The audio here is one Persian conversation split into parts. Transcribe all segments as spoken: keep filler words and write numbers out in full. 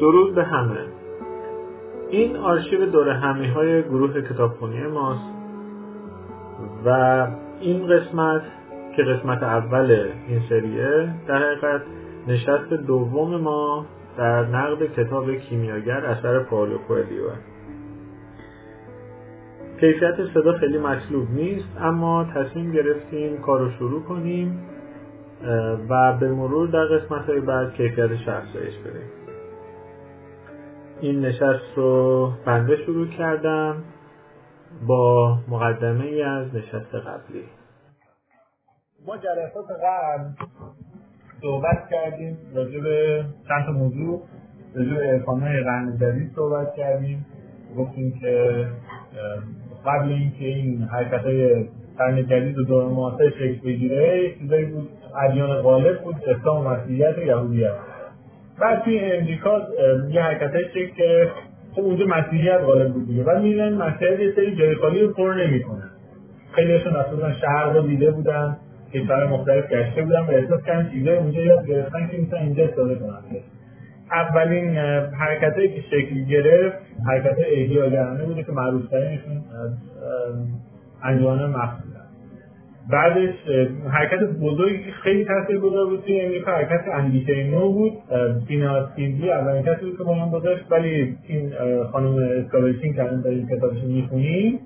درود به همه. این آرشیو دوره همیهای گروه کتابخونی ماست و این قسمت که قسمت اول این سریه در حقیقت نشست دوم ما در نقد کتاب کیمیاگر اثر پائولو کوئلیو. کیفیت صدا خیلی مطلوب نیست اما تصمیم گرفتیم کارو شروع کنیم و به مرور در قسمت‌های بعد کیفیتش افزایش بدیم. این نشست رو بنده شروع کردم با مقدمه ای از نشست قبلی. ما جلسات قبل صحبت کردیم راجع به چند تا موضوع، راجع به عرفان‌های قرن جدید صحبت کردیم. گفتیم که قبل اینکه این حرکت‌های قرن جدید و دور معاصر شکل بگیره چیزایی بود، ادیان غالب بود، اسلام و مسیحیت و یهودیت. بعد توی امریکا یه حرکت‌هایی شکل که خب اونجا مسیحیت غالب بود دیگه، بعد می‌بینن مسیحیت یه سری جای خالی رو پر نمی‌کنه. خیلی‌هاشون اصلا شهر رو دیده بودن، کشور مختلف گشته بودن و احساس کردن چیزایی اونجا یاد گرفتن که می‌تونن اینجا استفاده کنن. اولین حرکتایی که شکل گرفت حرکت احیاگرانه بوده که معروف‌ترینشون انجمن مخص بودن. بعدش حرکت بزرگی که خیلی تاثیرگذار بود توی امریکا حرکت اندیشه نو بود. بینا سیندی اولین کسی بود که با من گذاشت، ولی این خانم اسکابلشین که الان داریم کتابشون میخونیم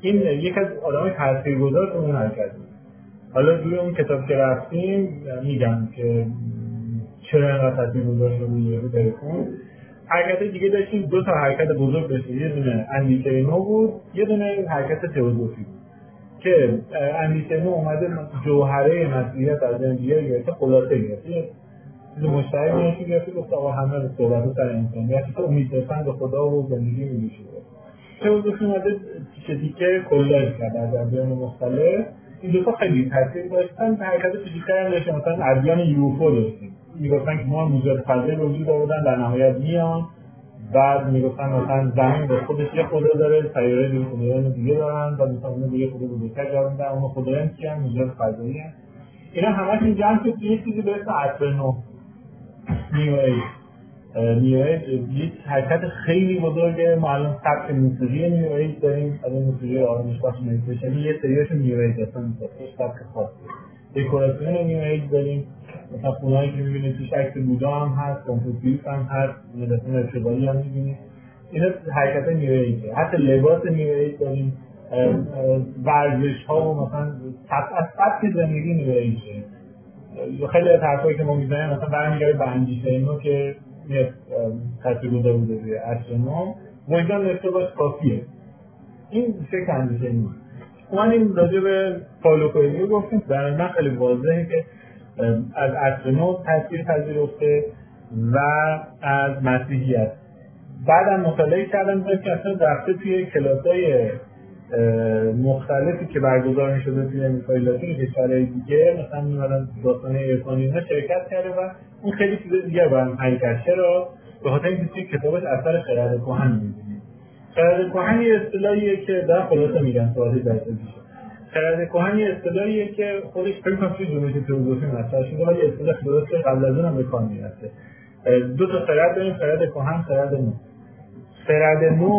این یک از آدمای تاثیرگذار تو اون حرکت بود. حالا روی اون کتاب که رفتیم میگم که چرا اینقدر تاثیرگذار شده بود. تلفن حرکت دیگه داشتیم، دو تا حرکت بزرگ داشتیم، یه دونه اندیشه نو بود، یه دونه حرکت تئوسوفی بود که اندیشه نو اومده جوهره مسیحیت از اندیشه گرفته خلاصه گرفته چیز مشترک نشی گرفته گفت آقا همه به صحبت سر انسانیت تو امیدرسند به خدا و زندگی میگوشید. تئوسوفی اومده تیکه تیکه کلاژ کرد از ادیان مختلف. این دوتا خیلی تاثیر داشتن. حرکت فیزیکال داشتیم، مثلا ادیان یوفو داشتیم، میگفتن که ما موجود فضایی رو وجود آوردن در نهایت میان. بعد میگفتن مثلا زمین به خودش یه خدا داره، سیاره دیگه خدایان دیگه دارن و مثلا اون دیگه خدا بزرگتر جواب میدن، اون خدایان چی هم موجود فضایی هم. اینا همشون جمع شد یه چیزی به اسم عصر نو، نیو ایج. نیو ایج یه حرکت خیلی بزرگه. ما الان سبک موسیقی نیو ایج داریم، از موسیقی آرامش بخش مدیتیشنی یه سریاشون نیو ایج هستن، سبک خاصی. دکوراسیون نیو ایج داریم، مثلا خونه‌هایی که می‌بینید توش عکس بودا هم هست، کنفوسیوس هم هست، مدرسه‌های ارتباطی هم می‌بینید. اینا حرکت‌های نیو ایج. حتی لباس نیو ایج داریم، ورزش‌ها و مثلا سبک زندگی نیو ایج. خیلی از حرفایی که ما می‌زنیم مثلا برمی‌گرده به اندیشه نو که یه تاثیرگذار بوده روی عصر نو، وجدان ارتباط کافیه. این فکر اندیشه نو. اونم راجع به پائولو کوئلیو گفتیم، برای من خیلی واضحه که از عصر نو تاثیر پذیرفته و از مسیحیت. بعدم مطالعه کردم که اصلا رفته توی کلاس‌های مختلفی که برگزار می‌شده توی امریکای لاتین و کشورهای دیگه، مثلا می‌بردن داستان عرفانی اینا شرکت کرده و اون خیلی چیز دیگه برام تعیین کرده رو به خاطر اینکه توی کتابش اثر خرد کهن می‌بینیم. خرد کهن یه اصطلاحیه که در خلاصه میگن سوالی درسته میشه. خرد کهن یه اصطلاحیه که خودش فکر کنم توی جمهوری فلسفی مطرح شده، ولی اصطلاح درسته قبل از اون هم به کار میرفته. دو تا خرد داریم، خرد کهن، خرد نو. خرد نو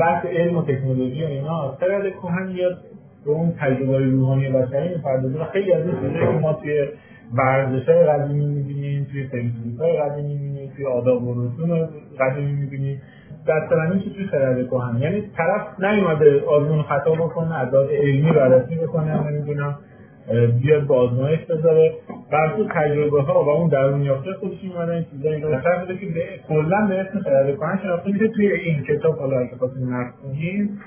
بحث علم و تکنولوژی و اینا، خرد کهن یاد به اون تجربه‌های روحانی بشری می‌پردازه و خیلی از این چیزایی که ما توی ورزش‌های قدیمی می‌بینیم، توی فیلسوفی‌های قدیمی می‌بینیم، توی آداب و رسوم قدیمی می‌بینیم، دسترانی که توی خرد کهن، یعنی طرف نیومده آزمون خطا بکنه، از لحاظ علمی بررسی بکنه، نمیدونم بیاد به آزمایش بذاره، برخلاف تجربه ها و اون درون یافته خودش میاد این چیزایی رو طرف بده که کلا به اسم خرد کهن شناخته میشه توی این کتاب. حالا اگه خواستیم نقد کنیم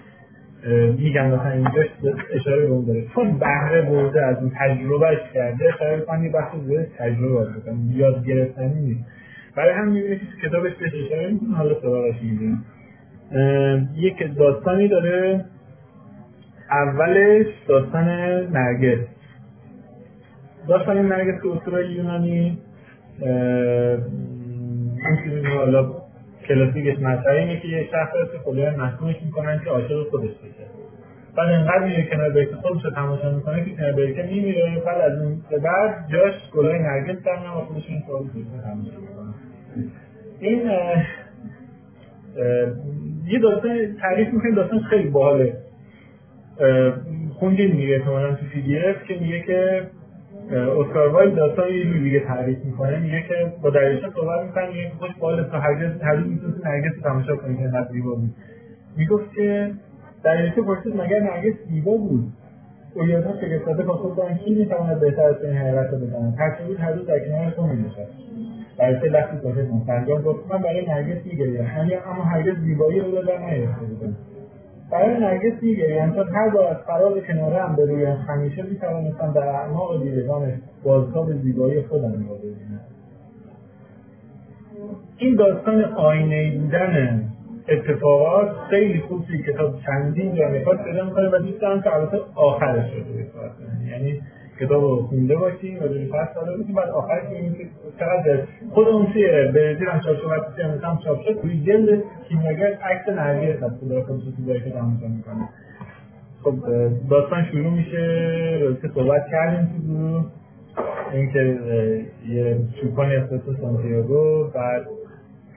میگم مثلا اینجاش اشاره به اون داره، چون بهره برده از اون تجربهش کرده، خرد کهن بحث روی تجربه بوده، یاد گرفتنی نیست. برای هم میبینید که کتابش بهش اشاره میکنه، حالا سراغش می‌ریم. یک داستانی داره، اولش داستان نرگس. داستان نرگس که اسطوره یونانی اینکه حالا کلاسیکش مطرحه اینه که یه شخص هست که خدایان محکومش میکنن که عاشق خودش بشه، بعد انقدر میره کنار برکه خودش رو تماشا میکنه که کنار برکه میمیره، بعد از اون بعد جاش گلای نرگس در میاد و خودش این کارو میکنه. این یه داستان تعریف میکنیم، داستان خیلی باحاله، خوندین میگه احتمالاً تو پی دی اف، که میگه که اسکار وایلد داستان یه جور دیگه تعریف میکنه، میگه که با دریاچه صحبت میکنن، میگه خوش باحاله تو هرگز تعریف میتونی نرگس تماشا کنی که نرگس زیبا بود. میگفت که دریاچه پرسید مگر نرگس زیبا بود؟ او یادم شگفت‌زده پاسخ دادن کی میتواند بهتر از این حیرت را بزند؟ هرچند هر روز در کنار تو مینشست. برای لحظه ساکت ماند. سرجان گفت من برای نرگس میگریم، اما هرگز زیبایی او را درنیافته بودم. برای نرگس میگریم چون هر بار از فراز کناره‌ام به رویش همیشه میتوانستم در اعماق دیدگانش بازتاب زیبایی خودم را ببینم. این داستان آینه‌ای بودن اتفاقات خیلی خوب توی کتاب چندین جا نکات پیدا می‌کنه و دوست دارم که البته آخرش رو توی صحبت کنیم، یعنی کتاب رو خونده باشیم و روی فصل ساله باشیم، بعد آخرش می‌بینیم که چقدر خود اون توی برزیل هم چاپ شد و توی امریکا هم چاپ شد، توی جلد کیمیاگر عکس نرگس هست که داره خودش رو توی داری که تماشا می‌کنه. خب داستان شروع میشه، که صحبت کردیم تو گروه اینکه یه چوپان افتاد سانتیاگو، بعد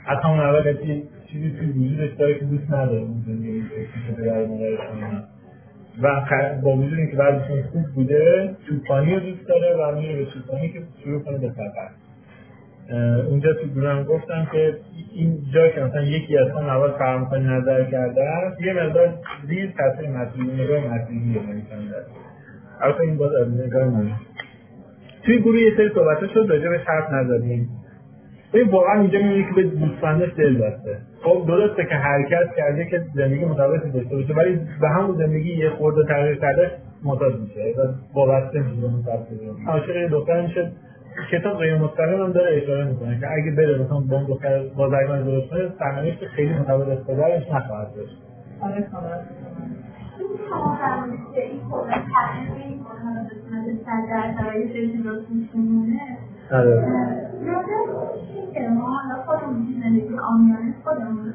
حتی اون اول که چیزی توی وجودش داره که دوست نداره اون زندگی که برای مادرش میمونه و با وجود اینکه بعدشون خوب بوده، چوپانی رو دوست داره و میره به چوپانی که شروع کنه به سفر. اونجا تو گروه گفتم که این جا که مثلا یکی از اون اول فرام کنه نظر کرده است، یه مقدار زیر سطح مطلوب نگاه مطلوبیه نمی‌کنه. البته این باز از نگاه من توی گروه یه سری صحبت‌ها شد راجع به شرط نذاریم. این واقعا اینجا میبینی که به دوستانش دل بسته. خب درسته که حرکت کرده که زندگی مطابقی داشته باشه، ولی به همون زندگی یه خورده تغییر کرده معتاد میشه و وابسته میشه مطابقی. عاشق دختر میشه. کتاب غیر مستقیم هم داره اشاره میکنه که اگه بره مثلا با اون دختر بازرگانی ازدواج کنه، سرنوشت خیلی مطابق اقتدارش نخواهد داشت. آره خبر. این خورده تغییر میکنه مثلا در طرایش درست میمونه. آره. که ما حالا خودمون زندگی آمیانه خودمون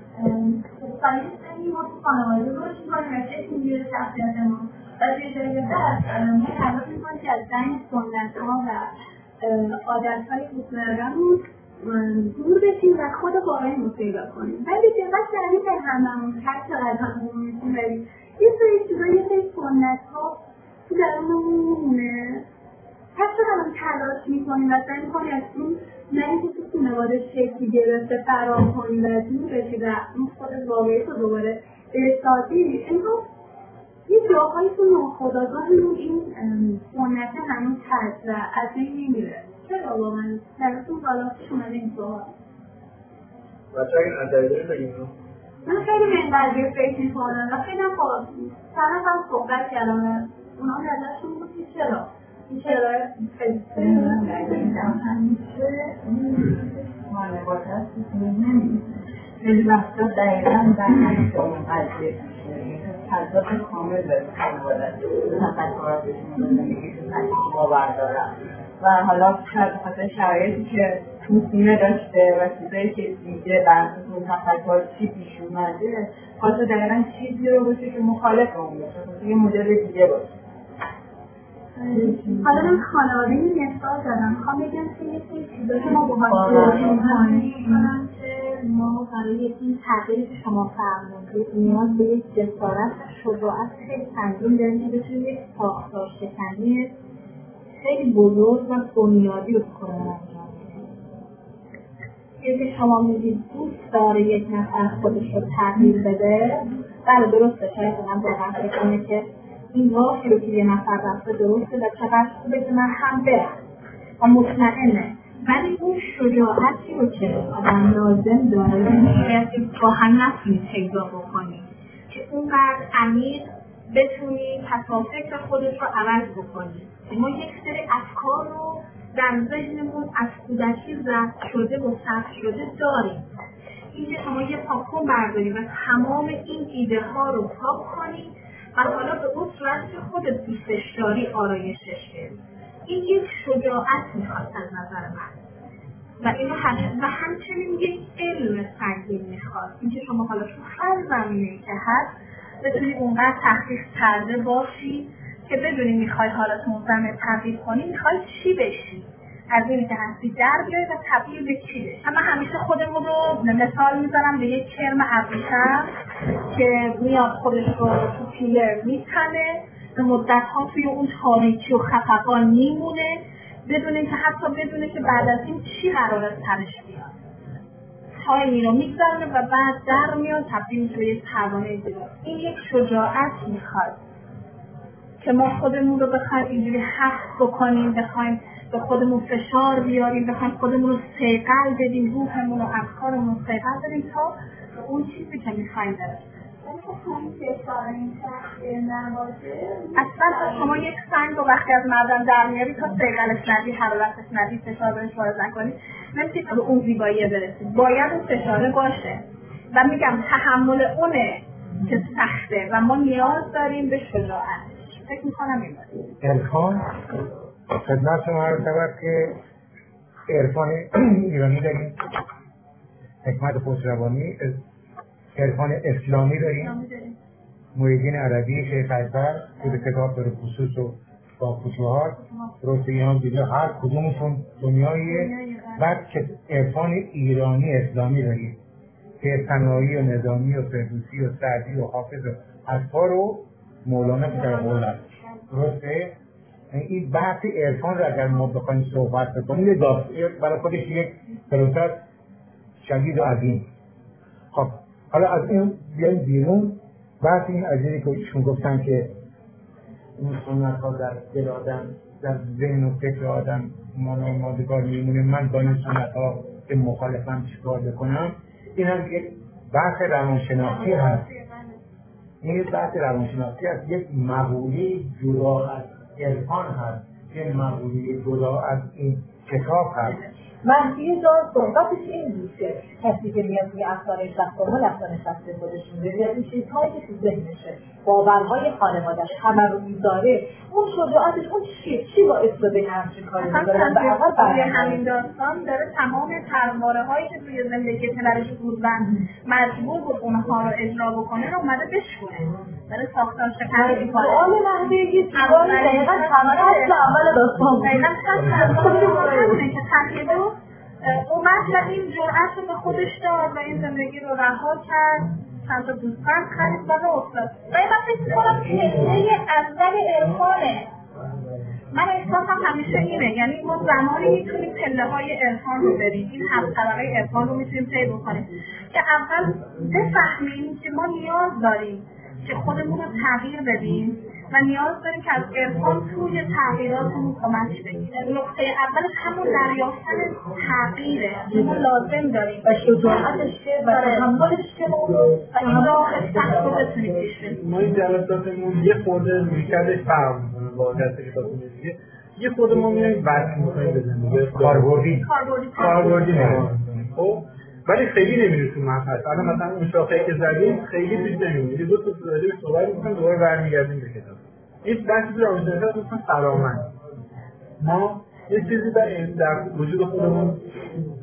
سالیس نمیدیم و خانواده باشیم کنیم و چه میگیره شخصیت ما و توی جایده در ما تلاش میکنیم که از زنگ سنت ها و عادت های مطمئنمون دور بشیم و خود باقیمون پیدا کنیم، ولی دقت کردیم به هممون هر چقدر همون میشیم ولی یه سری چیزا یه سری سنت ها تو درمون میمونه، حتی همون تلاش میکنیم و زنگ میکنیم از اون نه اینکه تو خانواده شکلی گرفته فرام کنیم و از این بشی و اون خود واقعیت رو دوباره به سادی اینها یه جاهایی تو ناخودآگاه این سنت همون هست و از این نمیره. چرا با من سرتون بالاستش اومده این سوال بچه این عدده بگیم من خیلی منبرگه فکر میکنم و خیلی هم خواستیم سرم هم صحبت کردم اونا هم ازشون بود که چرا این چرای فیلسفه دردیدم همیشه مانبات هست میتونیم خیلی وقتا دقیقا در همیشه اون قضیه تضاد کامل به خانواده تفکرات باوردارم و حالا شاید بخاطر شرایطی که تو خونه داشته و چیزایی که دیگه برخصوص اون تفکرات چی پیش اومده خاطر دقیقا چیزی رو باشه که مخالف اون باشه یه مدل دیگه باشه. حالا من خانواده این نسبت دادم میخوام بگم که یه سری چیزا که ما باهاش درگیر می‌شیم که ما برای این تغییری که شما فرمودید نیاز به یک جسارت و شجاعت خیلی سنگین داریم که بتونیم یک ساختار شکنی خیلی بزرگ و بنیادی رو کنیم. اینکه شما میگید دوست داره یک نفر خودش رو تغییر بده، بله درسته، شاید من واقعا فکر کنم که این راه رو که یه نفر رفته درسته و چقدر خوبه که من هم برم و مطمئنه، ولی اون شجاعتی رو که آدم لازم داره که با هم نتونی پیدا بکنی که اونقدر عمیق بتونی تصافک خودت رو عوض بکنی. ما یک سری افکار رو در ذهنمون از کودکی رد شده و ثبت شده داریم، اینکه شما یه پاکون برداری و تمام این ایده ها رو پاک کنی و حالا به اون صورت که خودت دوستش داری آرایشش بدی، این یک شجاعت میخواد از نظر من و اینو و همچنین یک علم سنگین میخواد، اینکه شما حالا تو هر زمینه‌ای که هست بتونی اونقدر تحقیق کرده باشی که بدونی میخوای حالا تو اون زمینه تغییر کنی میخوای چی بشی، از این هستی در بیایی و تبدیل به چی بشه. اما همیشه خودمون رو مثال میزنم به یک کرم ابریشم که میاد خودش رو تو پیلر میتنه و مدت ها توی اون تاریکی و خفقان میمونه بدون اینکه حتی بدونه که بعد از این چی قرار از تنش بیاد. تایمی رو میگذاره و بعد در میاد تبدیل میشه به یک پروانه دیوار. این یک شجاعت میخواد که ما خودمون رو بخوایم اینجوری حفظ بکنیم، بخوایم به خودمون فشار بیاریم، بخوایم خودمون رو صیقل بدیم، روحمون رو افکارمون صیقل بدیم تا اون چیزی که میخوایم برسیم. اصلا شما یک سنگ رو وقتی از مردم در میاری تا صیقلش ندی، حرارتش ندی، فشار برش وارد نکنی، نمی‌تونی به اون زیبایی برسی. باید اون فشاره باشه و میگم تحمل اونه که سخته و ما نیاز داریم به شجاعت. فکر میکنم این باید الکان خدمت شما رو تبر که عرفان ایرانی داریم، حکمت خسروانی، عرفان اسلامی داریم، محیدین عربی، شیخ اکبر که به کتاب داره خصوص و با خصوصات روسته اینا دیگه هر کدومشون دنیاییه. بعد که عرفان ایرانی اسلامی داریم که صناعی و نظامی و فردوسی و سعدی و حافظ و اطهار و مولانا که در قول هست. درسته؟ این بحث عرفان را اگر ما بخوایم صحبت بکنیم یه داستان برای خودش یک پروسه شدید و عظیم. خب حالا از این بیایم بیرون. بحث این عزیزی که ایشون گفتن که این سنت‌ها در دل آدم، در ذهن و فکر آدم مانا مادگار میمونه، من با این سنت‌ها که مخالفم چیکار بکنم، این هم یک بحث روانشناختی هست. این بحث روانشناختی هست، یک مقوله جدا از عرفان هست، یک مقوله جدا از این کتاب هست. مهدی جان صحبتش این میشه کسی که میاد میگه افکار شخصی مال افکار شخصی خودشون میاد چیزهایی که تو ذهنشه، باورهای خانواده‌اش همه رو میذاره. اون شجاعتش اون چیه؟ چی باعث شده همچین کاری بکنه؟ به علاوه برای همین داستان داره تمام ترواره‌هایی که توی زندگی پدرش بود و مجبور بود اونها رو اجرا بکنه رو اومده بشکنه. برای ساختار شکل این کار اون مهدی جان دقیقاً تمام اول داستان دقیقاً خودشه که تقریباً اومد و این جرأت رو به خودش داد و این زندگی رو رها کرد، چند تا دوستان خرید و افتاد. ولی من فکر می‌کنم پسه اول عرفانه. من احساسم همیشه اینه، یعنی ما زمانی میتونیم پله‌های عرفان رو بریم، این هفت طبقه عرفان رو میتونیم طی بکنیم که اول بفهمیم که ما نیاز داریم که خودمون رو تغییر بدیم و نیاز داریم که از عرفان توی تغییراتمون کمک بگیریم. نقطه اول همون دریافتن تغییره که ما لازم داریم و شجاعتش که و تحملش که و این راه سخت رو بتونیم پیش بریم. ما این جلساتمون یه خورده میکردش فهم می‌کنه با جلسه شاتون دیگه یه خورده ما می‌بینیم بحث می‌کنیم بزنیم کاربردی کاربردی نمی‌کنیم. خب ولی خیلی نمی‌ریم تو مبحث. الان مثلا اون شاخه‌ای که زدیم خیلی پیش نمی‌ریم. دو تا سوالی صحبت می‌کنیم دوباره برمیگردیم به کتاب. این بحث در اونجاست که فرامن ما یه چیزی در در وجود خودمون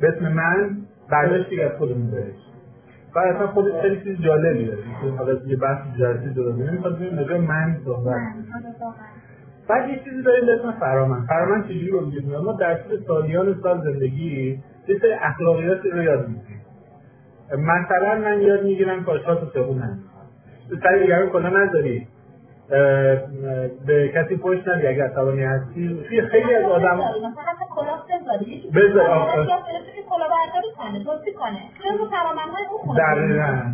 به اسم من برداشتی از خودمون داریم. و اصلا خود خیلی چیز جالبی داره. حالا یه بحث جزئی داره. نمی‌خواد ببینیم نگاه من صحبت کنه. بعد یه چیزی داریم به اسم فرامن. فرامن چجوری رو می‌گیم؟ ما در طول سالیان سال زندگی یه سری اخلاقیات رو یاد می‌گیریم. مثلا من یاد می‌گیرم کاشات و سبونم. سری دیگران کلا نداری. به کسی پشت ندی اگه عصبانی هستی. خیلی از آدم مثلا کلاه بذاری. بذار آخه. کلاه برداری کنه، توصیه کنه. چه فرامن‌های اون خونه. دقیقاً.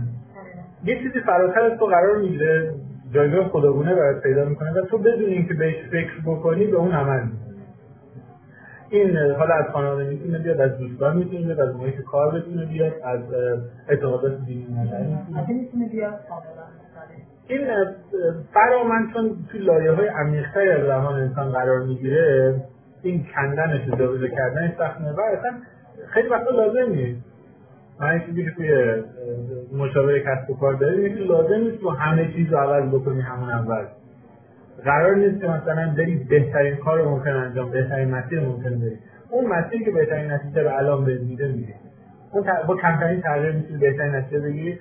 یه چیزی فراتر از تو قرار می‌گیره، جایگاه خداگونه برات پیدا می‌کنه و تو بدون اینکه بهش فکر بکنی به اون عمل می‌کنی. این حالا از خانواده میتونه بیاد، از دوستان میتونه بیاد، از محیط کار میتونه بیاد، از اعتقادات دینی میتونه بیاد. این فرامن چون تو لایه‌های عمیق‌تری از روان انسان قرار میگیره، این کندنش و جابجا کردنش سخت‌تره و اصلا خیلی وقتا لازم نیست. من چیزی که توی مشاوره کسب و کار داریم که لازم نیست تو همه چیز رو عوض بکنی همون اول. قرار نیست که مثلا بری بهترین کار رو ممکن انجام، بهترین مسیر ممکن بری. اون مسیری که بهترین نتیجه رو الان بهت میده میری. اون با کمترین تغییر میتونی بهترین نتیجه بگیری.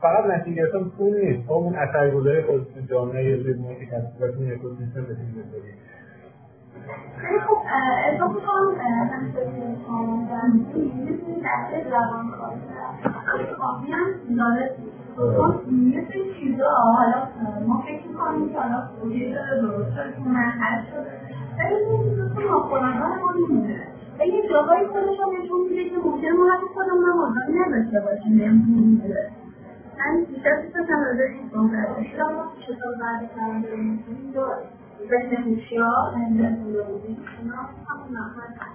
فقط نتیجه گرفتن پول نیست، با اون اثرگذاری خودت تو جامعه یا توی محیط کسب و کار یا اکوسیستم بتونی بذاری. خیلی خوب اصلا میخوام همین سکیل کنم در میتونی درسته زبان کار کنم خواهی هم داره یه سری چیزا حالا ما فکر میکنیم که حالا خوبیه داره درست داره که من هر شد ولی این که ما خورنگاه ما میمونه و یه جاهای خودش ها نشون میده که ممکنه ما حتی خودمون هم آزادی نداشته باشیم به امکون میده من بیشتر بیشتر هم رو داریم کنم بیشتر ما چطور بعد کنم داریم بسته موشی ها هنده بوده بودیم اونا همون نخواه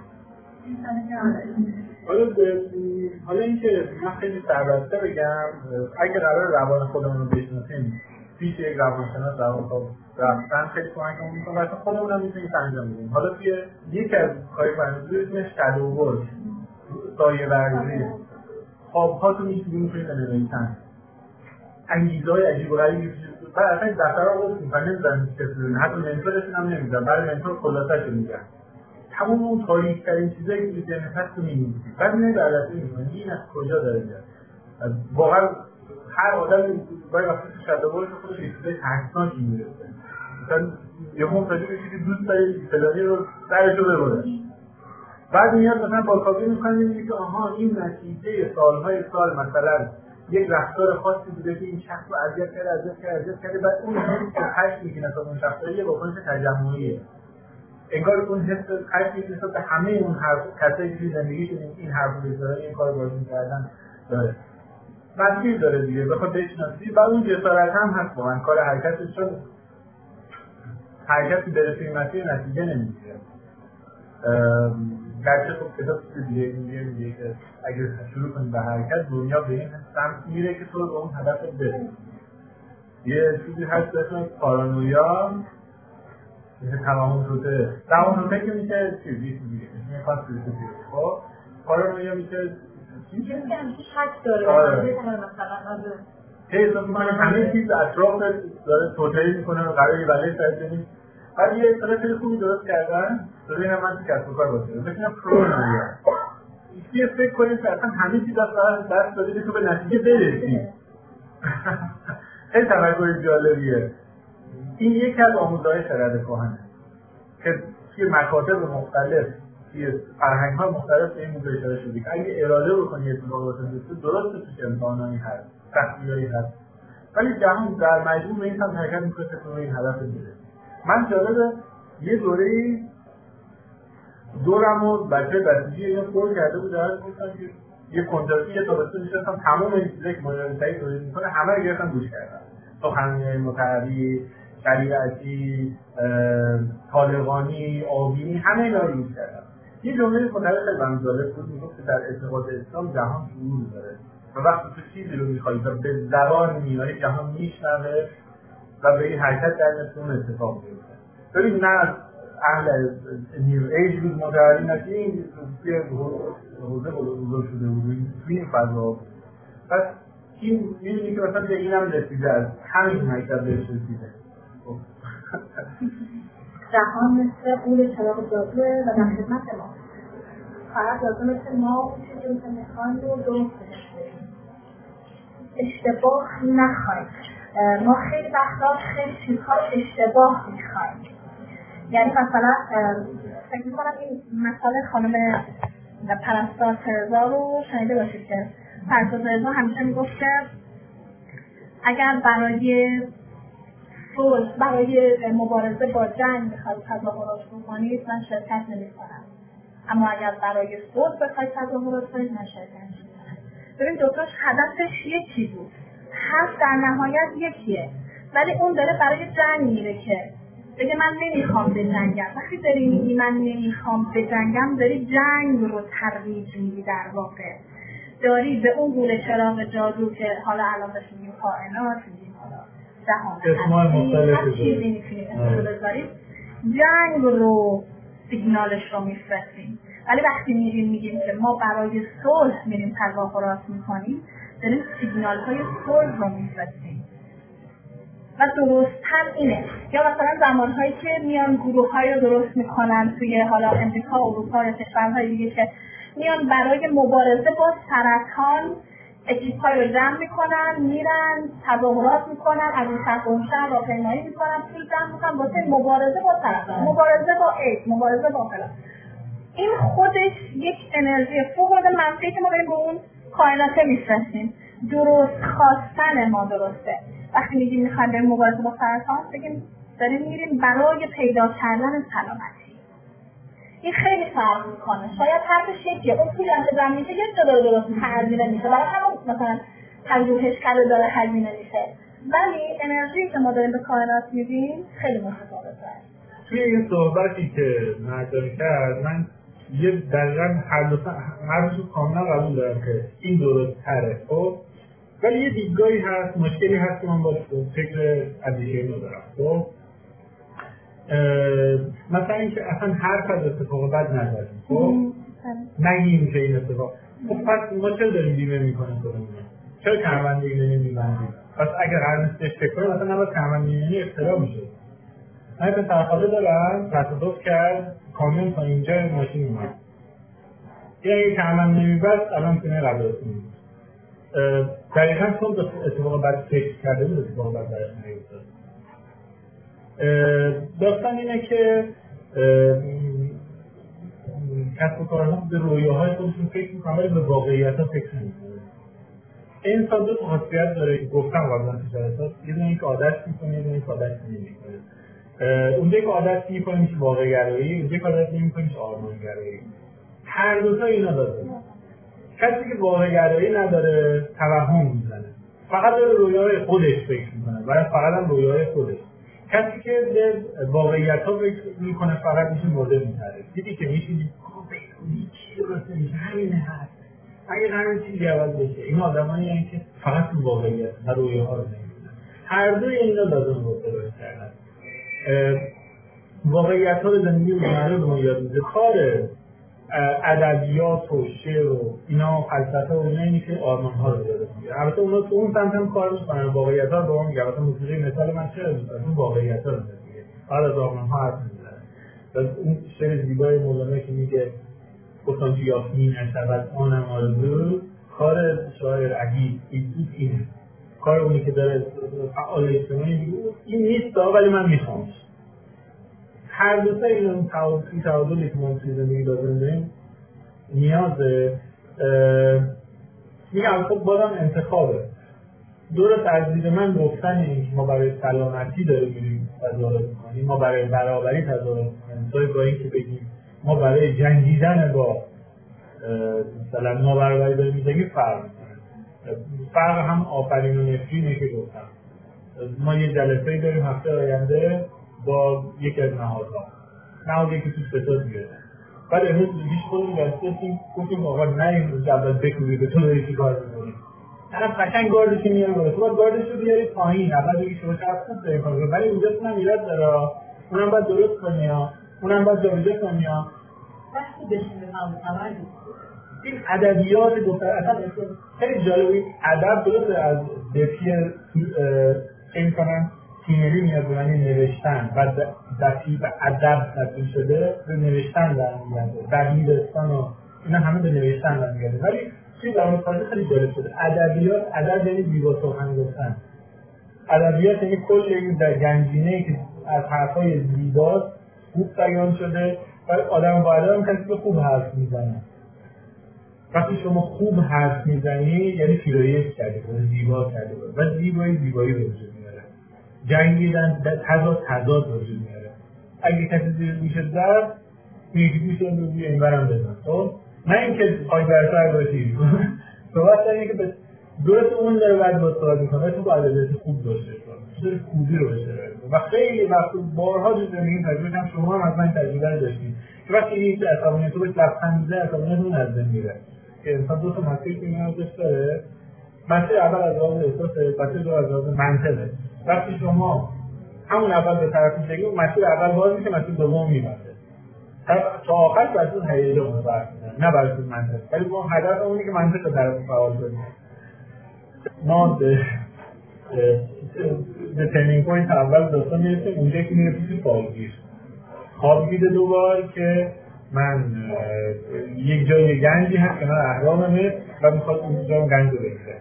حالا اینکه من خیلی سربسته بگم اگه قرار روان خودمون رو بشناسیم پیش یک روانشناس روانکاو رفتن خیلی کمکمون میکنه و خودمون هم میتونیم انجام بدیم. حالا توی یکی از کاری منظور اسمش تداول سایه ورزی خواب‌ها تو میتونیم میتونید بنویسن انگیزه های عجیب و غریبی و اصلا دفترها رو نمیزنید کسی حتی منتورشون هم نمیزن برای منتور خلاصه‌شو میگن همون اون تاریک‌ترین چیزایی که ذهن هست رو می‌نویسی بعد می‌بینی در اصل می‌فهمی این از کجا داره میاد. واقعا هر آدم باید وقتی شادابورش خودش یه چیزی ترسناک می‌نویسه مثلا یه هم راجع به چیزی دوست داری فلانی رو سرش رو ببرش بعد میاد مثلا بالکاوی می‌کنه می‌گه آها این نتیجه سال‌های سال مثلا یک رفتار خاصی بوده که این شخص رو اذیت کرده اذیت کرده اذیت کرده بعد اون که هشت می‌کنه تا اون شخص یه واکنش تجمعیه انگار اون حس خشم نسبت به همه اون حرف کسایی که زندگیشون این حرف رو زدن این کار رو کردن داره مسیر داره دیگه بخواد بشناسی و اون جسارت هم هست واقعا کار حرکتش چون حرکتی داره توی مسیر نتیجه نمیگیره گرچه خب کتاب چیز دیگه میگه میگه که اگه شروع کنی به حرکت دنیا به این سمت میره که تو به اون هدفت برسی یه چیزی هست به اسم پارانویا میشه تمام روزه تمام روزه که میشه چیزی دیگه میشه خاص چیزی خب پارانویا میشه چیزی که همیشه شک داره مثلا از هیزم من همه چیز اطراف داره توجیه میکنه قراره بله سازنی بعد یه اصطلاح خیلی خوبی درست کردن ببین من چی کسب کار باشه مثلا پارانویا یه فکر کنید مثلا همه چیز داره دست داره که به نتیجه برسید خیلی تفکر جالبیه این یکی از آموزه‌های خرد کهنه که توی مکاتب مختلف توی فرهنگ‌های مختلف به این موضوع اشاره شده که اگه اراده بکنی اتفاقات درست درسته توش امتحانایی هست تخلیه‌هایی هست ولی جهان در مجموع به این سمت حرکت می‌کنه که به این هدف برسه من جالبه یه دوره دورم و بچه بسیجی اینو پر کرده بود در گفتم که یه کنجاتی یه تابستون نشستم تمام این چیزایی که ماجراجویی تولید می‌کنه همه رو گرفتم گوش کردم سخنرانی‌های متعددی شریعتی، طالقانی، آبینی، همه اینا رو یوز کردم یه جمله متعلق به منظاله بود میگفت که در اعتقاد اسلام جهان شعور داره و وقتی تو چیزی رو میخوایی تا به زبان میاری جهان میشنوه و به این حرکت در نسلون اتفاق بیفته ببین نه از اهل نیو ایج بود متعالی نه که این حوزه بزرگ شده بود تو این فضا پس این میدونی که مثلا این هم رسیده از همین حرکت بهش رسیده جهان مثل قول چراغ جادوه و در خدمت ما فقط جادو مثل ما چه جنس میخواند و درست اشتباه نخواهیم ما خیلی وقتا خیلی چیزها اشتباه میخواهیم یعنی مثلا فکر میکنم این مسئله خانم پرستار فرزا رو شنیده باشید که پرستار فرزا همیشه میگفت که اگر برای روز برای مبارزه با جنگ بخواید تظاهرات بکنید من شرکت نمی‌کنم اما اگر برای صلح بخواید تظاهرات کنید من شرکت می‌کنم ببینید دوتاش هدفش یکی بود هدف در نهایت یکیه ولی اون داره برای جنگ میره که بگه من نمی‌خوام بجنگم وقتی داری میگی من نمی‌خوام بجنگم داری جنگ رو ترویج میدی در واقع داری به اون گونه چراغ جادو که حالا الان داشت میگیم کائنات جهان هستی چیزی میتونید رو بذارید جنگ رو سیگنالش رو میفرستیم ولی وقتی میریم میگیم که ما برای صلح میریم تظاهرات میکنیم داریم سیگنال های صلح رو میفرستیم و درست هم اینه یا مثلا زمان هایی که میان گروه های رو درست میکنن توی حالا امریکا اروپا یا کشورهای دیگه که میان برای مبارزه با سرطان چیزهایی رو جمع میکنن، میرن تظاهرات میکنن، از این شهر اون شهر راهپیمایی میکنن، پول جمع میکنن واسه مبارزه با طرف، مبارزه با عشق، مبارزه با فلان. این خودش یک انرژی فوق العاده منفی که ما به اون کائناته میفرستیم. درست خواستن ما درسته. وقتی میگیم میخوایم بریم مبارزه با سرطان، بگیم داریم میریم برای پیدا کردن سلامتی. این خیلی فرق میکنه. شاید حرفش یکیه، اون پولی هم که زن میشه یک دلار درست هزینه میشه، برای همون مثلا پنجاهش کله داره هزینه میشه، ولی انرژی که ما داریم به کائنات میدیم خیلی متفاوته. توی این صحبتی که مردم کرد، من یه دقیقا هر دو هرشون کاملا قبول دارم که این درست تره، خب ولی یه دیدگاهی هست، مشکلی هست که من باش فکر اندیشه‌ای ندارم. خب مثلا اینکه اصلا حرف از اتفاق بد نزدیم، خب نگیم که این اتفاق، خب پس ما چرا داریم بیمه میکنیم کنیم؟ چرا کمربندی اینه میبندیم؟ پس اگر هر نیستش کنیم اصلا نباید کمربندی اینه اختراع میشه. من به ترخاله دارم تصادف کرد کامیون تا اینجا ماشین اومد، این اگه کمربندی نمیبست الان کنه قبلات میبید دقیقا چون اتفاق بد فکر کرده بود اتفاق بد درست. داستان اینه که کسب و کارها به رویاهای خودشون فکر میکنن ولی به واقعیت‌ها فکر نمیکنن. انسان دو خاصیت داره که گفتم قبلا تو جلسات، یه دونه اینکه عادت میکنه، یه دونه اینکه عادت نمیکنه. اونجایی که عادت میکنه میشه واقع‌گرایی، اونجایی که عادت نمیکنه میشه آرمان‌گرایی. هر دوتا اینا داره. کسی که واقع‌گرایی نداره توهم میزنه، فقط به رویاهای خودش فکر میکنه، برای فقط هم رویاهای خودش. کسی که به واقعیت ها فکر میکنه فقط میشه مرده میتره. دیدی که میشینی بکنی چی درسته میشه، همینه هست، اگه همین چیزی عوض بشه. این آدمانی هایی که فقط تو واقعیت ها رویه ها رو نمیدونن. هر دوی اینا لازم رو تلاش کردن. واقعیت ها به زندگی مردم رو یاد میده. کار ادبیات و شعر و اینا و فلسفه و اینا اینی که آرمان ها رو یاد میده. البته اونا تو اون سمت هم کار میکنن، واقعیت ها رو با هم میگه. البته موسیقی مثال من چه میکنه واقعیت ها رو میگه، بعد از آرمان ها حرف میزنه. اون شعر زیبای مولانا که میگه گفتم که یاسمین شود آنم آرزو، کار شاعر عجیب ایدوز اینه، کار اونی که داره فعال اجتماعی میگه این نیست ولی من میخوام. هر دوسته این تعادلی که ما توی زندگی لازم داریم نیازه. میگم خب بازم انتخابه. درست از دید من گفتن اینکه ما برای سلامتی داریم میریم تظاهر میکنیم، ما برای برابری تظاهر میکنیم، تا با اینکه بگیم ما برای جنگیدن با مثلا نابرابری داریم میزنیم فرق میکنه. فرق هم آفرین و نفرینه که گفتم. ما یه جلسه‌ای داریم هفته آینده با یکی از نهادها، نهاد یکی توش فساد میره، بعد امروز هیچ خودمون دسترسیم گفتیم آقا نه این روز اول بکنید به تو داری چی کار میکنید، طرف قشنگ گاردشو میاره بالا، تو باید گاردش رو بیاری پایین، اول بگی شما چقدر خوب داری کار میکنی، ولی اونجاتون هم ایراد داره، اونم باید درست کنی ها، اونم باید جابجا کنی ها. وقتی بشین به هم عمل این ادبیات گفتن اصلا خیلی جالبه. ادب درسته از دپیر خیلی کنن تیمری میاد برای نوشتن و دفعی به ادب تبدیل شده به نوشتن برمیگرده، در میدستان و اینا همه به نوشتن برمیگرده. ولی توی درمانسازی خیلی جالب شده ادبیات، ادب یعنی زیبا سخن گفتن، ادبیات یعنی کل این گنجینه‌ای که از حرفای زیباست خوب بیان شده و آدم با آدم کسی که خوب حرف میزنه. وقتی شما خوب حرف میزنی یعنی پیرایش کرده بود، زیبا کرده بود و زیبایی زیبایی بود. جنگیدن تضاد تضاد وجود میاره. اگه کسی زیر میشه در میگه میشه میگه اینورم بزن، خب نه اینکه پای برسر باشی. صحبت در اینه که درست اون داره بعد با صحبت میکنه تو با عددت خوب داشته چطور خوبی رو بشه و خیلی وقت بارها جز زندگی تجربه کنم. شما هم از من تجربه رو داشتیم که وقتی این عصبانیت رو بهش لبخند میزنه عصبانیت اون از بین میره که انسان دو تا مسیر نیازش داره. مسیر اول از لحاظ احساسه، مسیر دوم از لحاظ منطقه. وقتی شما همون اول به طرف میشگی اون مسیر اول باز میشه، مسیر دوم میبنده تا آخر برای اون هیجان میبرد نه برای اون منطق. ولی ما هدف اونی که منطق به طرف فعال کنیم. ما به ترنینگ پوینت اول داستان میرسیم، اونجایی که میره پیش خوابگیر، خواب دیده دوبار که من یک جای گنجی هست که من احراممه و میخواد اونجا گنج رو بگیره.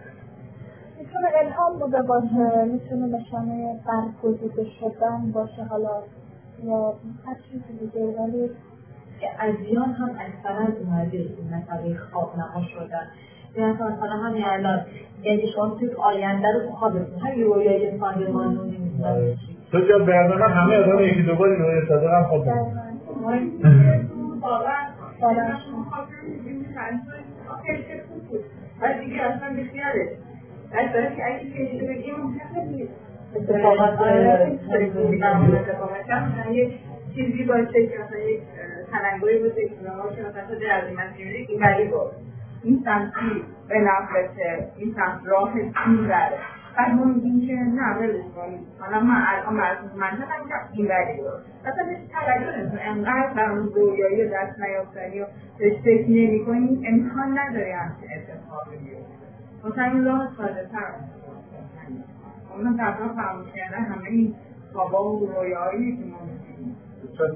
میتونه الهام بوده باشه، میتونه نشانه برگزیده شدن باشه، حالا یا هر چیزی دیگه، ولی ادیان هم اکثرا اومده این مسئله خواب نما شدن. یعنی مثلا همین الان، یعنی شما توی آینده رو خودتون هم رویای انسانی رو نمی‌دونید. تو چه برنامه همه آدم یکی دو بار رویای صادق هم خود واقعا واقعا مخاطب می‌گیم سنتور آخرش خوب بود. ولی دیگه اصلا بیخیاله. البته که اگه چیزی بگیم ممکن نیست. اتفاقات داره. چیزی باشه که مثلا یک تلنگوی باشه که مثلا در از این مسیری این بری بود. این سمتی به نفته، این سمت راه این بره. بعد ما میگیم که نه ولش کنیم. حالا من الان مرسوس منطقم که این بری بود. اصلا بهش توجه نکنیم. انقدر برای رویایی و دست نیافتنی و بهش فکر نمی کنیم. امکان نداری همچه اتفاقی بیفته. مثلا این راه ساده‌تر اونم تقریبا فراموش کردن همه این خوابا و رویایی که ما چون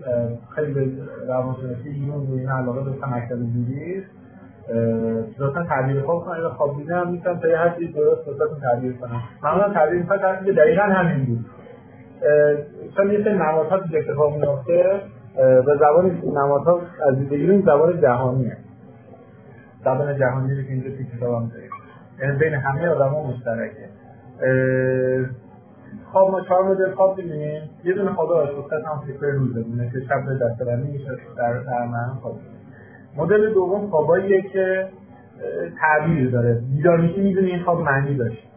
خیلی به روانشناسی ایران روی این علاقه داشتم اکثر جوریست دستان تعبیر خواب کنم، اگر خواب دیده هم نیستم تا یه هر چیز درست دستان تعبیر کنم. معمولا تعبیر میکنم تعبیر به دقیقا همین بود، چون یه سری نمادها توی اکتفاق میافته و زبان نمادها از دیده ایران زبان جهانیه، زبان جهانی رو که اینجا توی کتاب هم داریم، یعنی بین همه آدم ها مشترکه. خواب ما چهار مدل خواب دیدیم، یه دونه خواب آشفتت هم فکر روزه بونه که شب به دستبندی میشه در ترمه هم خواب دیدیم. مدل دوم خواباییه که تعبیر داره، بیدار میشی میدونی این خواب معنی داشت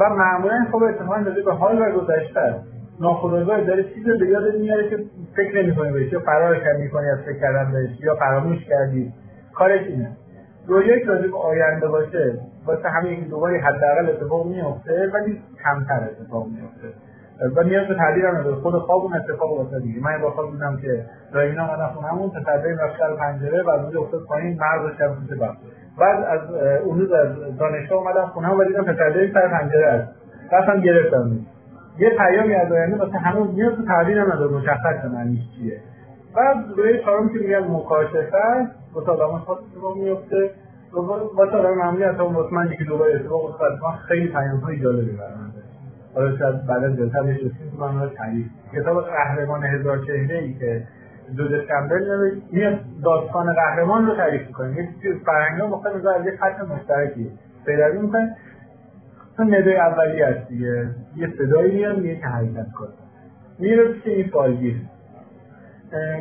و معمولا این خواب اتفاقی داده به حال و گذشته است. ناخودآگاه داره چیز رو به یادت میاره که فکر نمی‌کنی بهش یا فرار می‌کنی از فکر کردن بهش یا فراموش کردی. کارش اینه. رویایی که راجع به آینده باشه واسه همه یک دوباری حداقل اتفاق میفته ولی کمتر اتفاق میفته و نیاز به تعبیر هم نداره، خود خواب اون اتفاق واسه دیگه. من با خواب دیدم که دایمینا اومدن خونمون تصدیم رفت در پنجره و از اونجا افتاد پایین مرد شب بوده بخت. بعد از اون روز از دانشگاه اومدم خونم و دیدم تصدیم سر پنجره است رفتم گرفتم یه پیامی از آینده واسه همه نیاز به تعبیر هم نداره، مشخص معنیش چیه. بعد روی چهارم که میگن مکاشفه است، واسه آدم خاص میفته با طرح معمولی از اون واسه من یکی دوباره اتفاق افتاد من خیلی پیام‌های جالبی برام داشت. حالا شاید بعدا جلسه یه چیزی من رو تعریف کتاب قهرمان هزار چهره‌ای که جوزف کمبل نوشت میاد داستان قهرمان رو تعریف می‌کنه. یه چیز فرهنگا مختلف از یک خط مشترکی پیروی می‌کنه. تو ندای اولی هست دیگه، یه صدایی میاد میگه که حرکت کن. میره که این فالگیر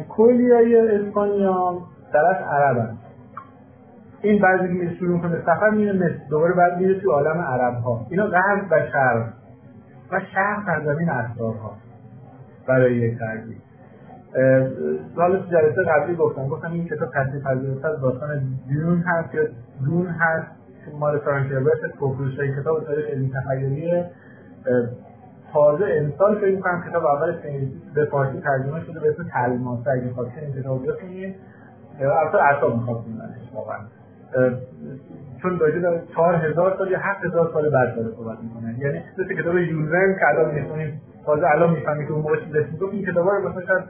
کلیای اسپانیا طرف عربن. این بعضی که میره شروع کنه سفر میره مصر، دوباره بعد میره توی عالم عرب ها. اینا غرب و شرق و شرق سرزمین اسرار ها برای یک ترجیح. حالا تو جلسه قبلی گفتم گفتم این کتاب تصنیف پذیرفته از داستان دون هست یا دون هست مال فرانک هربرت کوپروشای کتاب تاریخ علمی تخیلی تازه امسال فکر می‌کنم کتاب اول به فارسی ترجمه شده به اسم تلماسه. اگه خاطر این کتاب بخونید البته اعصاب می‌خواد بزنه واقعا، چون داجه داره چهار هزار سال یا هفت هزار سال بعد داره صحبت میکنه. یعنی مثل کتاب یولرن که الان میخونیم تازه الان میفهمید که اون موقع چیز رسید. این کتاب ها رو مثلا شاید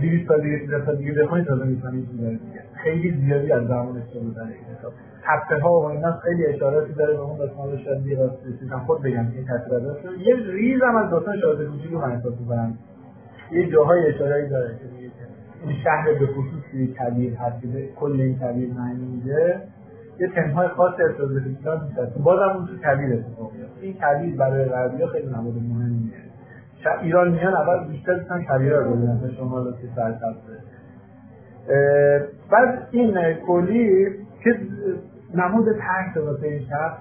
دیویست سال دیگه دیویست سال دیگه بخونید تازه میفهمید چیز داره دیگه. خیلی زیادی از زمانش رو بزنه این کتاب هفته ها و اینا خیلی اشاراتی داره به اون داستان رو شاید دیگه راست رسید. هم خود بگم این تصویر داشت یه ریز هم از داستان شاهزاده کوچولو من احساس میکنم یه جاهای اشاره‌ای داره که این شهر به خصوصی کبیر هست که کل این کبیر معنی میده. یه تنهای خاص ارتباطی‌ها میشه بازم اون تو کبیر اتفاق میفته. این کبیر برای غربی‌ها خیلی نماد مهمیه. ایران میان اول بیشتر دوستن کبیر رو ببینن شما رو که سرتفته. بعد این کلی که نماد ترک واسه این شهر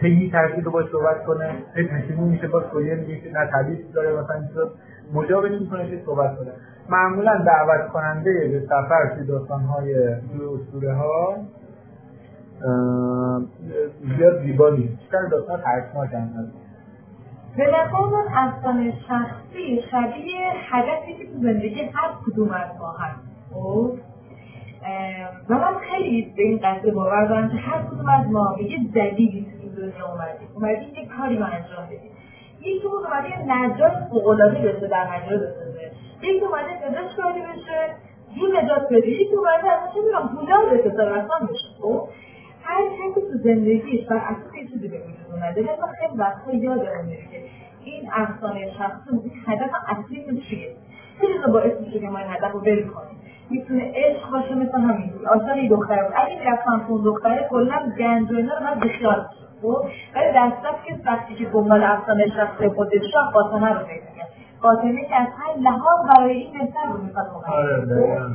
تیمی ترکیب رو باید صحبت کنه پشیمون میشه باز کلیه میگه که نه تبیید داره مثلا این رو مجابه نمی‌کنه که صحبت کنه. معمولا دعوت کننده به سفر توی داستان‌های اسطوره‌ها زیاد زیبا نیست، چون داستان ترسناک هستند. به نظرم افسانه شخصی شبیه حدثی که تو زندگی هر کدوم از ما هست و من خیلی به این قصه باور دارم که هر کدوم از ما به یه دلیلی تو این دنیا اومدیم، اومدیم یه کاری ما انجام بدیم. یکی که اومده یه نجات فوق‌العاده بشه در مجال بسازه، یکی که اومده نجات کاری بشه، یه نجات پدیش رو باید از چه میرم پولار به تصورتان بشه خب هر چیزی تو زندگیش و از توی چیزی به وجود اومده و خیلی وقتا یاد میره که این افسانه شخصی بود هدف اصلیتون چیه خیلی رو باعث میشه که ما این هدف رو بری کنیم میتونه عشق باشه مثل همینجور آثار یه دختره بود اگه میرفتم اون دختره کلا گنج و اینا رو من بخیال میشد ولی دسترس که وقتی که دنبال افسانه شخصی خودش شد فاطمه رو بگیره فاطمه که از هر لحاظ برای این بهتر رو میخواد مقرر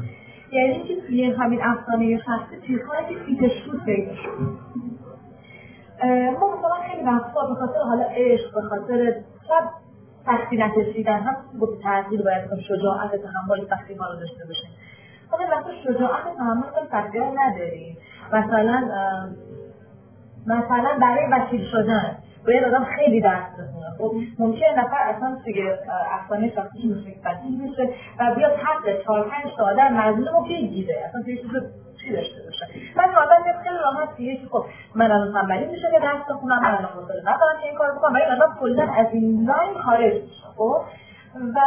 یعنی که توی همین افسانه شخصی چیزهایی که فیتشکوت پیدا شد ما مثلا خیلی وقتا به خاطر حالا عشق به خاطر شب سختی نکشیدن هم گفت تغییر باید کنم شجاعت تحمل سختی ما رو داشته باشیم خب این وقتا شجاعت تحمل سختی رو نداریم مثلا مثلا برای وکیل شدن باید آدم خیلی درست بخونه خب ممکنه نفر اصلا توی افسانه شخصی میشه وکیل میشه و بیاد حق چهار پنج تا آدم مظلوم رو بگیره اصلا توی چیز چی داشته باشه من آدم خیلی راحت دیگه خب من الان تنبلی میشه که درس بخونم من الان مطالعه ندارم که این کارو بکنم ولی آدم کلا از این لاین خارج میشه خب و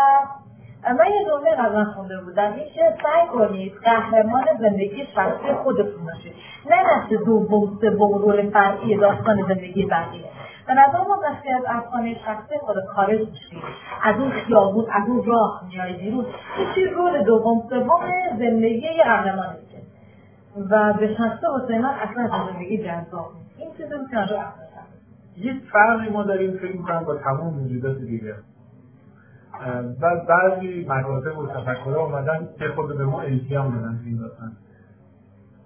من یه جمله قبلا خونده بودم این که سعی کنید قهرمان زندگی شخصی خودتون باشید نه نقش دوم سوم رول فرعی داستان زندگی بقیه به نظر ما وقتی از افسانه شخصی خودت خارج میشی از اون خیابون از اون راه میای بیرون هیچی رول دوم سوم زندگی یه قهرمان و به شخصه حسینات اصلا زندگی جذاب این چیز رو کنجا افتادم یه فرقی ما داریم فکر می‌کنم با تمام موجودات دیگه و بعضی مکاتب و تفکرها اومدن که خود به ما الهام دادن این داستان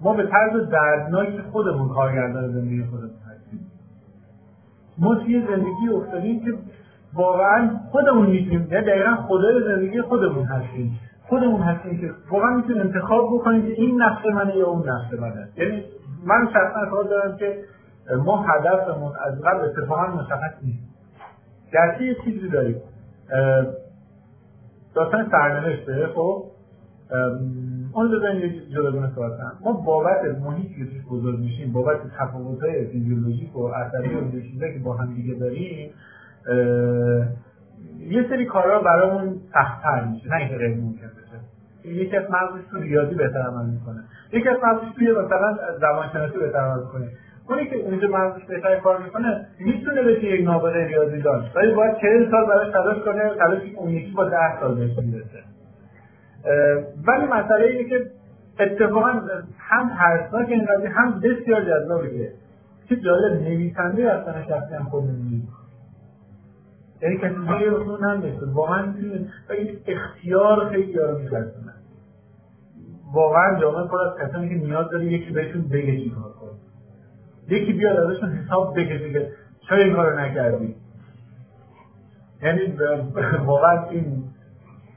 ما به طرز دردناکی خودمون کارگردان زندگی خودمون هستیم ما توی زندگی افتادیم که واقعا خودمون می‌تونیم نه دقیقا خدای زندگی خودمون هستیم خودمون هستیم که واقعا میتونیم انتخاب بکنیم که این نفس منه یا اون نفس منه یعنی من شخصا اعتقاد دارم که ما هدفمون از قبل اتفاقا مشخص نیست گرچه یه چیزی داریم داستان سرنوشته خب اون رو بزنیم یه جداگونه صحبت کنم ما بابت محیطی که توش بزرگ میشیم بابت تفاوت‌های فیزیولوژیک و عصبی و چیزایی که با هم دیگه داریم یه سری کارا برامون سخت‌تر میشه نه اینکه غیر ممکن بشه یکی از مغزش تو ریاضی بهتر عمل میکنه یکی از مغزش توی مثلا زبانشناسی بهتر عمل میکنه اونی که اونجا مغزش بهتر کار میکنه میتونه بشه یک نابغه ریاضی دان ولی باید چهل سال براش تلاش کنه تلاشی که اون یکی با ده سال بهش میرسه ولی مسئله اینه که اتفاقا هم هرسناک این قضیه هم بسیار جذابه که جالب نویسنده اصلا شخصی هم خود نمیدونه یعنی کسی دیگه اون هم نیسته واقعا این اختیار خیلی یارو می‌رسونه واقعا جامعه پر از کسانی که نیاز داره یکی بهشون بگه چی کار کن یکی بیاد ازشون حساب بکشه که چرا این کارو نکردی یعنی واقعا این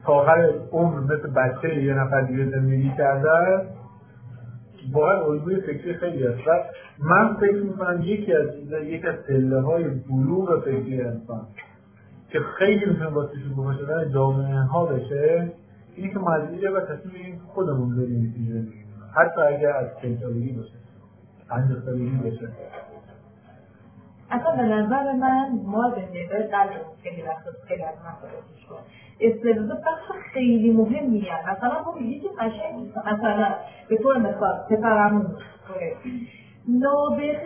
تا آخر عمر مثل بچه یه نفر دیگه زندگی کرده واقعا الگوی فکری خیلی هست و من فکر می‌کنم یکی از یکی از پله‌های بلوغ فکری انسان که خیلی میتونه با تشبه شدن جامعه ها بشه اینه که مزیده و تصمیم بگیم خودمون داریم میتونیم بگیم حتی اگر از پنجاهی باشه پنجاهی باشه اصلا به نظر من ما به نظر قلبمون خیلی وقتا خیلی از من خودش کن استعداد بخش خیلی مهمیه مثلا ما میگیم که قشنگ مثلا به طور مثال پسرمون نابغه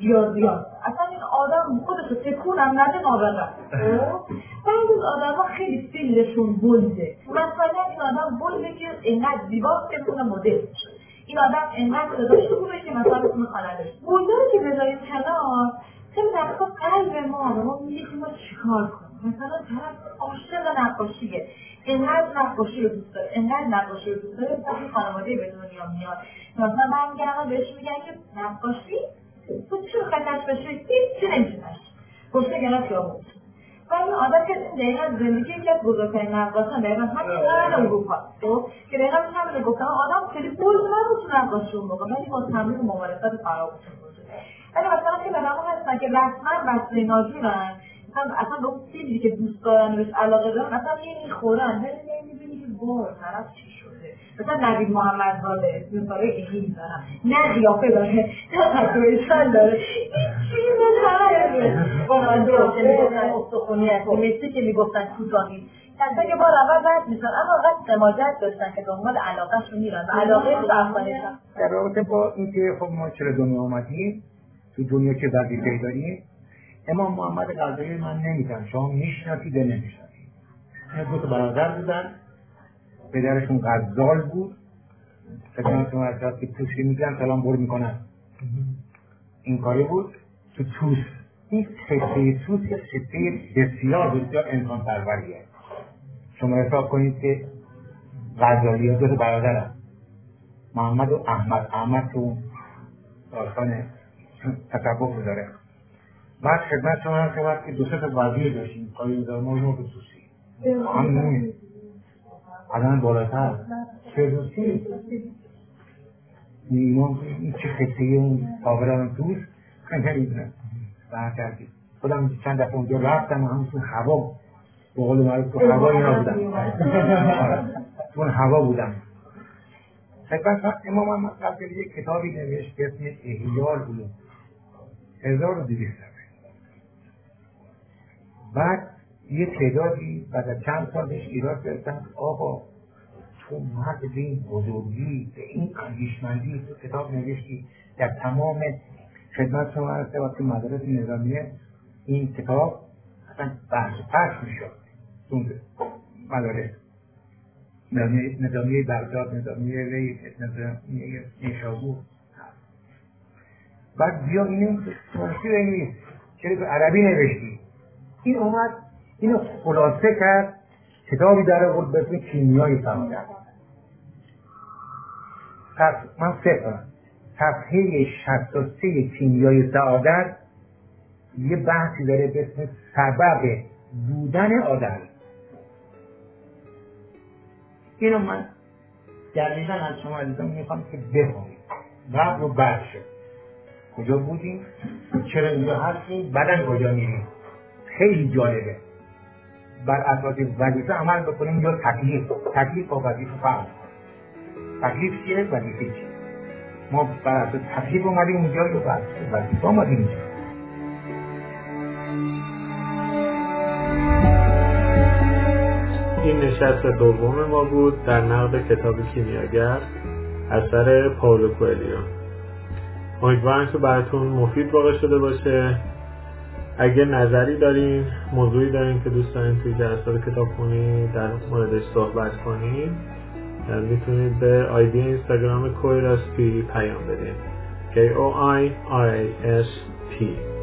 ریاضیات اصلا این آدم خودشو تکونم نده نابغه بعد از آدم ها خیلی فیلشون بلده مثلا این آدم بلده که اینقدر زیباست که بتونه مدل بشه این آدم اینقدر صداشو بوده که مثلا بتونه خواننده بلده رو که بذاریم کنار خیلی وقتا قلب ما رو ما میگه که ما چیکار کنیم مثلا طرف عاشق نقاشیه اینقدر نقاشی رو دوست داره اینقدر نقاشی رو دوست داره مثلا خانواده به دنیا میاد مثلا من میگم بهش میگن که نقاشی تو چه خطرش بشه چه نمیشونش گفته گرم خیابون و این آدم که دقیقا زندگی یکی از بزرگترین نقاشان دقیقا همین دارن اروپا که دقیقا همینه گفتم آدم خیلی بلد من تو نقاشی رو بگم ولی با تمرین و ممارست فراموش بوده ولی مثلا خیلی آدما هستن که رسما وصله ناجورن مثلا اصلا به اون چیزی که دوست دارن بهش علاقه دارن اصلا نمیخورن ولی نمیبینی که وای طرف چی شده مثلا نوید محمدزاده مثالای ایرانی دارن نه قیافه داره نه تطویشن داره هیچ چیز نداره واقعا درسته مثلا استخونیه مثل که میگفتن کوتاهی کسایی که با روابط باید میکنن اما وقت سماجت داشتن که دنبال علاقهشون میرن و علاقه به افغانستان در رابطه با این که خب ما چرا دنیا آمدیم تو دنیا که وظیفه‌ای داریم. امام محمد غزالی من نمیدونم شما میشناسید یا نمیشناسید، دو تا برادر بودن، پدرشون غزال بود، خدمتتون عرض که توسی میگن سلام بر میکنن این کاری بود تو توس. این خطه توس یه خطه بسیار بسیار انسان پروریه. شما حساب کنید که غزالی ها دو تا برادر هم محمد و احمد، احمد تو داستان تطبق بداره. بعد خدمت شما هم که وقتی دو سه تا وزیر داشتیم کاری دارم ما اینو به توسی هم نوید آدم بالاتر فردوسی نیمان چه خطه اون تابران توس خنجر میدونم به هم کردیم. خودم چند دفعه اونجا رفتم و همسون هوا به قول معروف تو هوا اینا بودم تو هوا بودم. خدمت امام محمد غزالی یک کتابی نوشت به اسم احیاء العلوم هزار و دویست. بعد یه تعدادی بعد از چند سال بهش ایراد گرفتن آقا تو مرد به این بزرگی به این اندیشمندی تو کتاب نوشتی. در تمام خدمت شما هسته وقتی مدارس نظامیه این کتاب اصلا بحث پخش میشد مدارس نظامیه بغداد، نظامیه رید، نظامیه نیشابور. بعد بیا اینو فارسی بنویس چرا به عربی نوشتی. این اومد اینو خلاصه کرد کتابی در آورد به اسم کیمیای فرهنگ. من فکر کنم صفحه شصت و سه کیمیای سعادت یه بحثی داره به اسم سبب بودن آدم. اینو من دقیقاً از شما عزیزان میخوام که بفهمید بعد رو بعد شد کجا بودیم چرا اینجا هستیم بعدن کجا میریم. خیلی جالبه بر اساس وظیفه عمل بکنیم یا تکلیف. تکلیف با وظیفه فرق. تکلیف چیه؟ وظیفه چیه؟ ما بر اساس تکلیف اومدیم اونجا یا بر اساس وظیفه اومدیم اینجا؟ این نشست دوم ما بود در نقد کتاب کیمیاگر اثر پائولو کوئلیو. امیدوارم که براتون مفید واقع شده باشه. اگه نظری دارین، موضوعی دارین که دوست دارین توی جلسات کتابخونی در موردش صحبت کنین، میتونید به آیدی اینستاگرام کویراس پی پیام بدین. K O I R A S P